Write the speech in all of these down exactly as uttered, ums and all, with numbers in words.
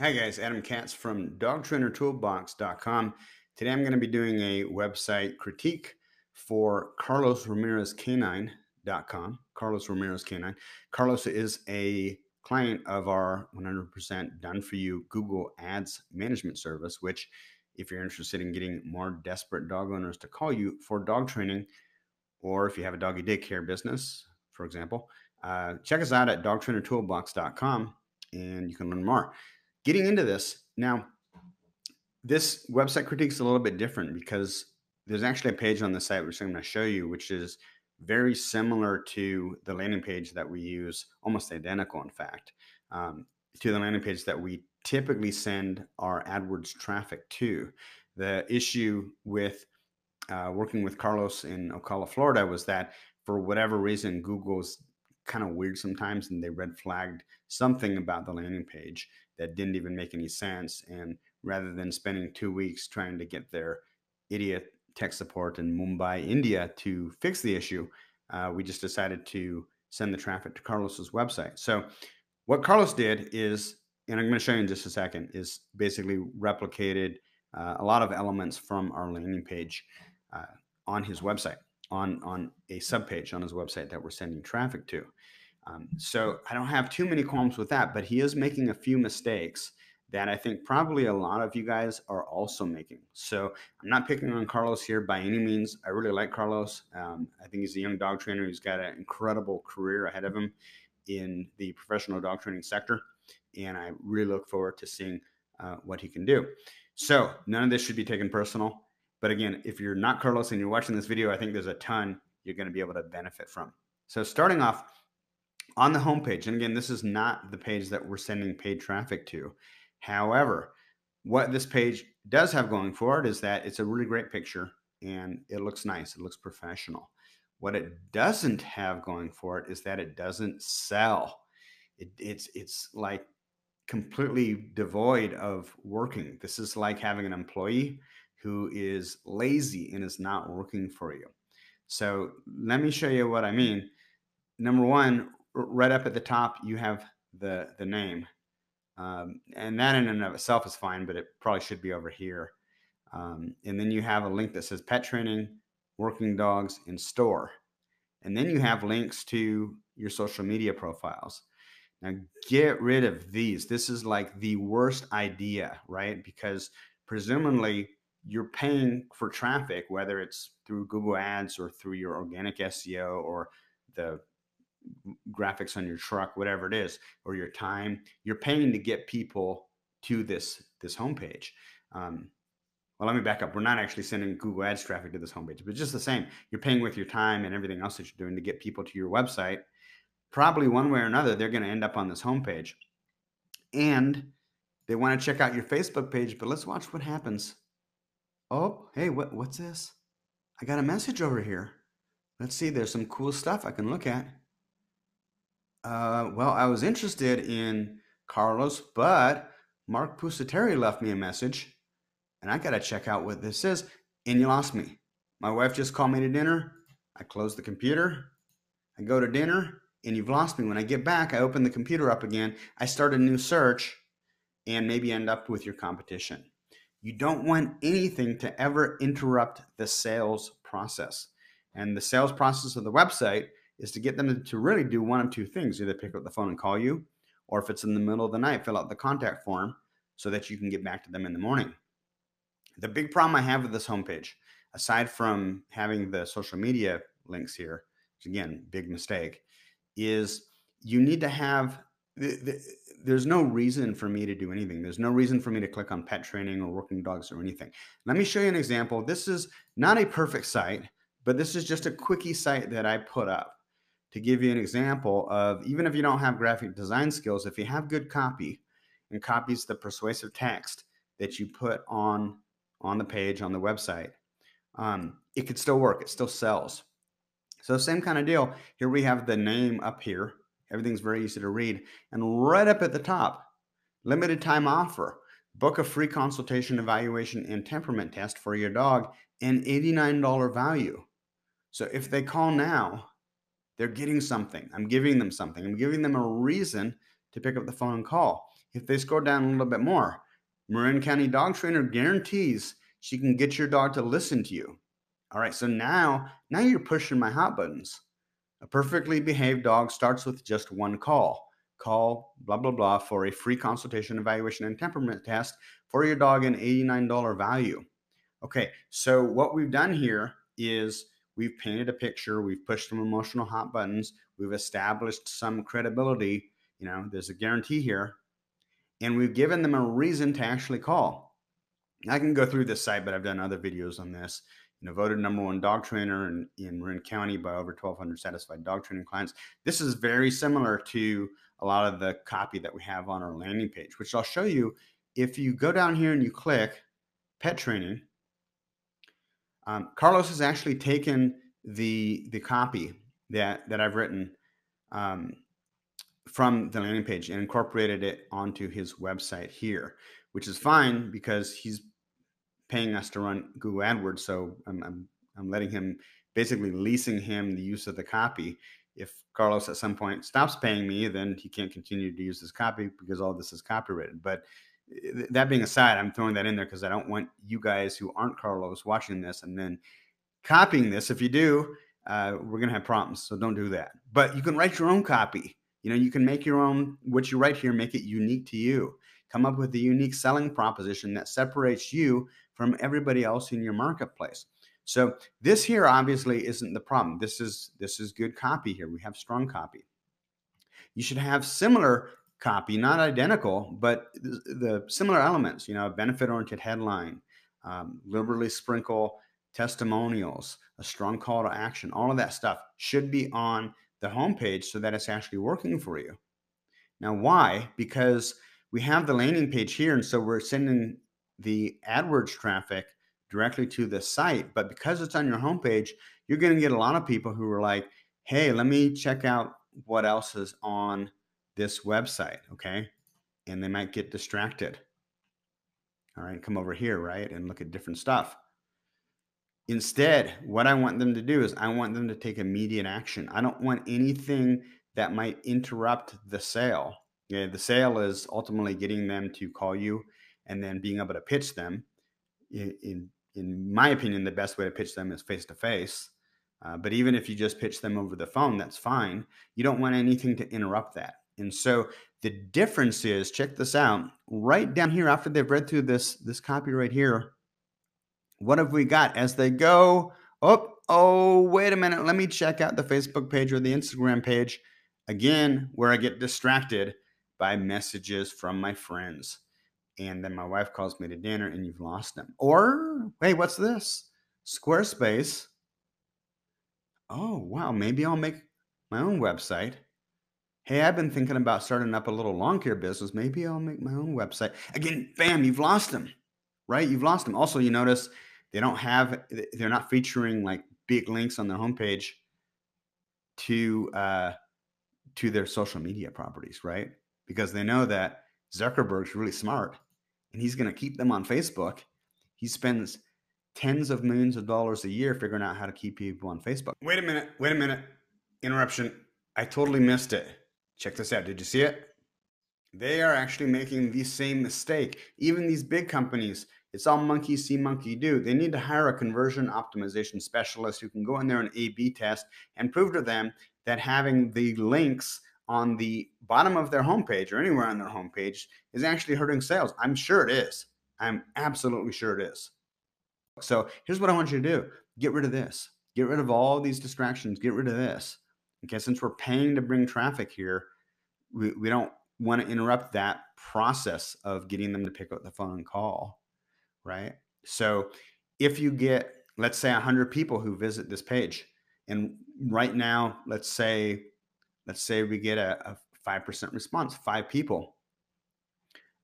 Hi guys, Adam Katz from dog trainer toolbox dot com. Today I'm going to be doing a website critique for carlos ramirez canine dot com. Carlos Ramirez Canine. Carlos is a client of our one hundred percent done for you Google Ads management service, which if you're interested in getting more desperate dog owners to call you for dog training, or if you have a doggy daycare business, for example, uh, check us out at dog trainer toolbox dot com and you can learn more. Getting into this, now, this website critique is a little bit different because there's actually a page on the site which I'm going to show you, which is very similar to the landing page that we use, almost identical, in fact, um, to the landing page that we typically send our AdWords traffic to. The issue with uh, working with Carlos in Ocala, Florida, was that for whatever reason, Google's kind of weird sometimes, and they red flagged something about the landing page that didn't even make any sense. And rather than spending two weeks trying to get their idiot tech support in Mumbai, India to fix the issue, uh, we just decided to send the traffic to Carlos's website. So what Carlos did is, and I'm going to show you in just a second, is basically replicated uh, a lot of elements from our landing page uh, on his website, on, on a subpage on his website that we're sending traffic to. Um, so I don't have too many qualms with that, but he is making a few mistakes that I think probably a lot of you guys are also making. So I'm not picking on Carlos here by any means. I really like Carlos. Um, I think he's a young dog trainer who's got an incredible career ahead of him in the professional dog training sector. And I really look forward to seeing uh, what he can do. So none of this should be taken personal. But again, if you're not Carlos and you're watching this video, I think there's a ton you're going to be able to benefit from. So starting off, on the homepage, and again, this is not the page that we're sending paid traffic to. However, what this page does have going for it is that it's a really great picture and it looks nice. It looks professional. What it doesn't have going for it is that it doesn't sell. It, it's, it's like completely devoid of working. This is like having an employee who is lazy and is not working for you. So let me show you what I mean. Number one, right up at the top, you have the, the name. Um, and that in and of itself is fine, but it probably should be over here. Um, and then you have a link that says pet training, working dogs, and store. And then you have links to your social media profiles. Now get rid of these. This is like the worst idea, right? Because presumably you're paying for traffic, whether it's through Google Ads or through your organic S E O or the graphics on your truck, whatever it is, or your time. You're paying to get people to this this homepage. Um, well, let me back up. We're not actually sending Google Ads traffic to this homepage, but just the same, you're paying with your time and everything else that you're doing to get people to your website. Probably one way or another, they're going to end up on this homepage, and they want to check out your Facebook page. But let's watch what happens. Oh, hey, what what's this? I got a message over here. Let's see. There's some cool stuff I can look at. Uh, well, I was interested in Carlos, but Mark Pusateri left me a message and I got to check out what this is. And you lost me. My wife just called me to dinner. I close the computer. I go to dinner and you've lost me. When I get back, I open the computer up again. I start a new search and maybe end up with your competition. You don't want anything to ever interrupt the sales process. And the sales process of the website is to get them to really do one of two things. Either pick up the phone and call you, or if it's in the middle of the night, fill out the contact form so that you can get back to them in the morning. The big problem I have with this homepage, aside from having the social media links here, which again, big mistake, is you need to have, the, the, there's no reason for me to do anything. There's no reason for me to click on pet training or working dogs or anything. Let me show you an example. This is not a perfect site, but this is just a quickie site that I put up. To give you an example of, even if you don't have graphic design skills, if you have good copy, and copy's the persuasive text that you put on, on the page, on the website, um, it could still work. It still sells. So same kind of deal. Here we have the name up here. Everything's very easy to read. And right up at the top, limited time offer. Book a free consultation, evaluation, and temperament test for your dog, an eighty-nine dollar value. So if they call now, they're getting something. I'm giving them something. I'm giving them a reason to pick up the phone and call. If they scroll down a little bit more, Marin County Dog Trainer guarantees she can get your dog to listen to you. All right, so now, now you're pushing my hot buttons. A perfectly behaved dog starts with just one call. Call blah, blah, blah for a free consultation, evaluation, and temperament test for your dog, an eighty-nine dollar value. Okay, so what we've done here is we've painted a picture, we've pushed some emotional hot buttons, we've established some credibility, you know, there's a guarantee here, and we've given them a reason to actually call. I can go through this site, but I've done other videos on this. You know, voted number one dog trainer in, in Marin County by over twelve hundred satisfied dog training clients. This is very similar to a lot of the copy that we have on our landing page, which I'll show you. If you go down here and you click pet training, um, Carlos has actually taken the the copy that, that I've written um, from the landing page and incorporated it onto his website here, which is fine because he's paying us to run Google AdWords. So I'm, I'm, I'm letting him, basically leasing him the use of the copy. If Carlos at some point stops paying me, then he can't continue to use this copy because all this is copyrighted. But that being aside, I'm throwing that in there because I don't want you guys who aren't Carlos watching this and then copying this. If you do, uh, we're going to have problems. So don't do that. But you can write your own copy. You know, you can make your own, what you write here, make it unique to you. Come up with a unique selling proposition that separates you from everybody else in your marketplace. So this here obviously isn't the problem. This is, this is good copy here. We have strong copy. You should have similar copy, not identical, but the similar elements, you know, a benefit-oriented headline, um, liberally sprinkle testimonials, a strong call to action, all of that stuff should be on the homepage so that it's actually working for you. Now, why? Because we have the landing page here, and so we're sending the AdWords traffic directly to the site, but because it's on your homepage, you're going to get a lot of people who are like, hey, let me check out what else is on this website, okay? And they might get distracted. All right, come over here, right, and look at different stuff. Instead, what I want them to do is I want them to take immediate action. I don't want anything that might interrupt the sale. Yeah, the sale is ultimately getting them to call you and then being able to pitch them. In, in, in my opinion, the best way to pitch them is face-to-face. Uh, but even if you just pitch them over the phone, that's fine. You don't want anything to interrupt that. And so the difference is, check this out, right down here after they've read through this, this copy right here, what have we got? As they go, oh, oh, wait a minute, let me check out the Facebook page or the Instagram page. Again, where I get distracted by messages from my friends. And then my wife calls me to dinner and you've lost them. Or, hey, what's this? Squarespace. Oh, wow, maybe I'll make my own website. Hey, I've been thinking about starting up a little lawn care business. Maybe I'll make my own website. Again, bam, you've lost them, right? You've lost them. Also, you notice they don't have, they're not featuring like big links on their homepage to, uh, to their social media properties, right? Because they know that Zuckerberg's really smart and he's going to keep them on Facebook. He spends tens of millions of dollars a year figuring out how to keep people on Facebook. Wait a minute. Wait a minute. Interruption. I totally missed it. Check this out. Did you see it? They are actually making the same mistake. Even these big companies, it's all monkey see, monkey do. They need to hire a conversion optimization specialist who can go in there and A B test and prove to them that having the links on the bottom of their homepage or anywhere on their homepage is actually hurting sales. I'm sure it is. I'm absolutely sure it is. So here's what I want you to do. Get rid of this. Get rid of all these distractions. Get rid of this. Okay, since we're paying to bring traffic here, we, we don't want to interrupt that process of getting them to pick up the phone and call, right? So if you get, let's say, one hundred people who visit this page, and right now, let's say, Let's say we get a five percent response, five people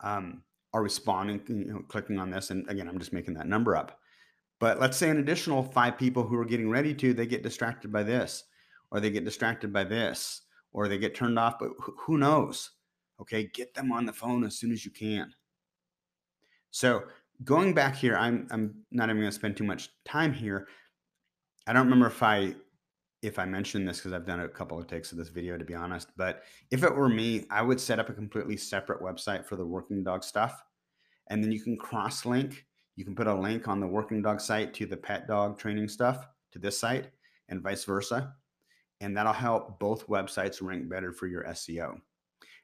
um, are responding, you know, clicking on this. And again, I'm just making that number up. But let's say an additional five people who are getting ready to, they get distracted by this, or they get distracted by this, or they get turned off, but who knows? Okay, get them on the phone as soon as you can. So going back here, I'm, I'm not even going to spend too much time here. I don't remember if I if I mention this, because I've done a couple of takes of this video, to be honest, but if it were me, I would set up a completely separate website for the working dog stuff. And then you can cross link. You can put a link on the working dog site to the pet dog training stuff to this site and vice versa. And that'll help both websites rank better for your S E O.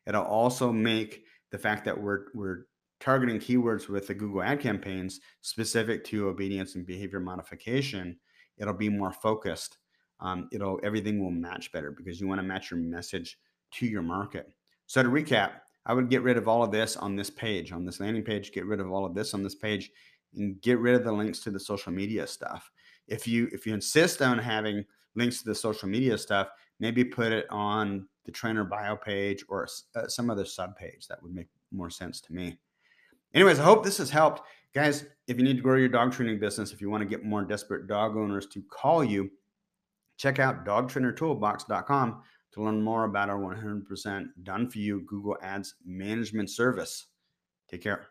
It'll also make the fact that we're, we're targeting keywords with the Google ad campaigns specific to obedience and behavior modification, it'll be more focused. Um, it'll, everything will match better because you want to match your message to your market. So to recap, I would get rid of all of this on this page, on this landing page, get rid of all of this on this page, and get rid of the links to the social media stuff. If you, if you insist on having links to the social media stuff, maybe put it on the trainer bio page or uh, some other sub page. That would make more sense to me. Anyways, I hope this has helped. Guys, if you need to grow your dog training business, if you want to get more desperate dog owners to call you, check out dog trainer toolbox dot com to learn more about our one hundred percent done for you Google Ads management service. Take care.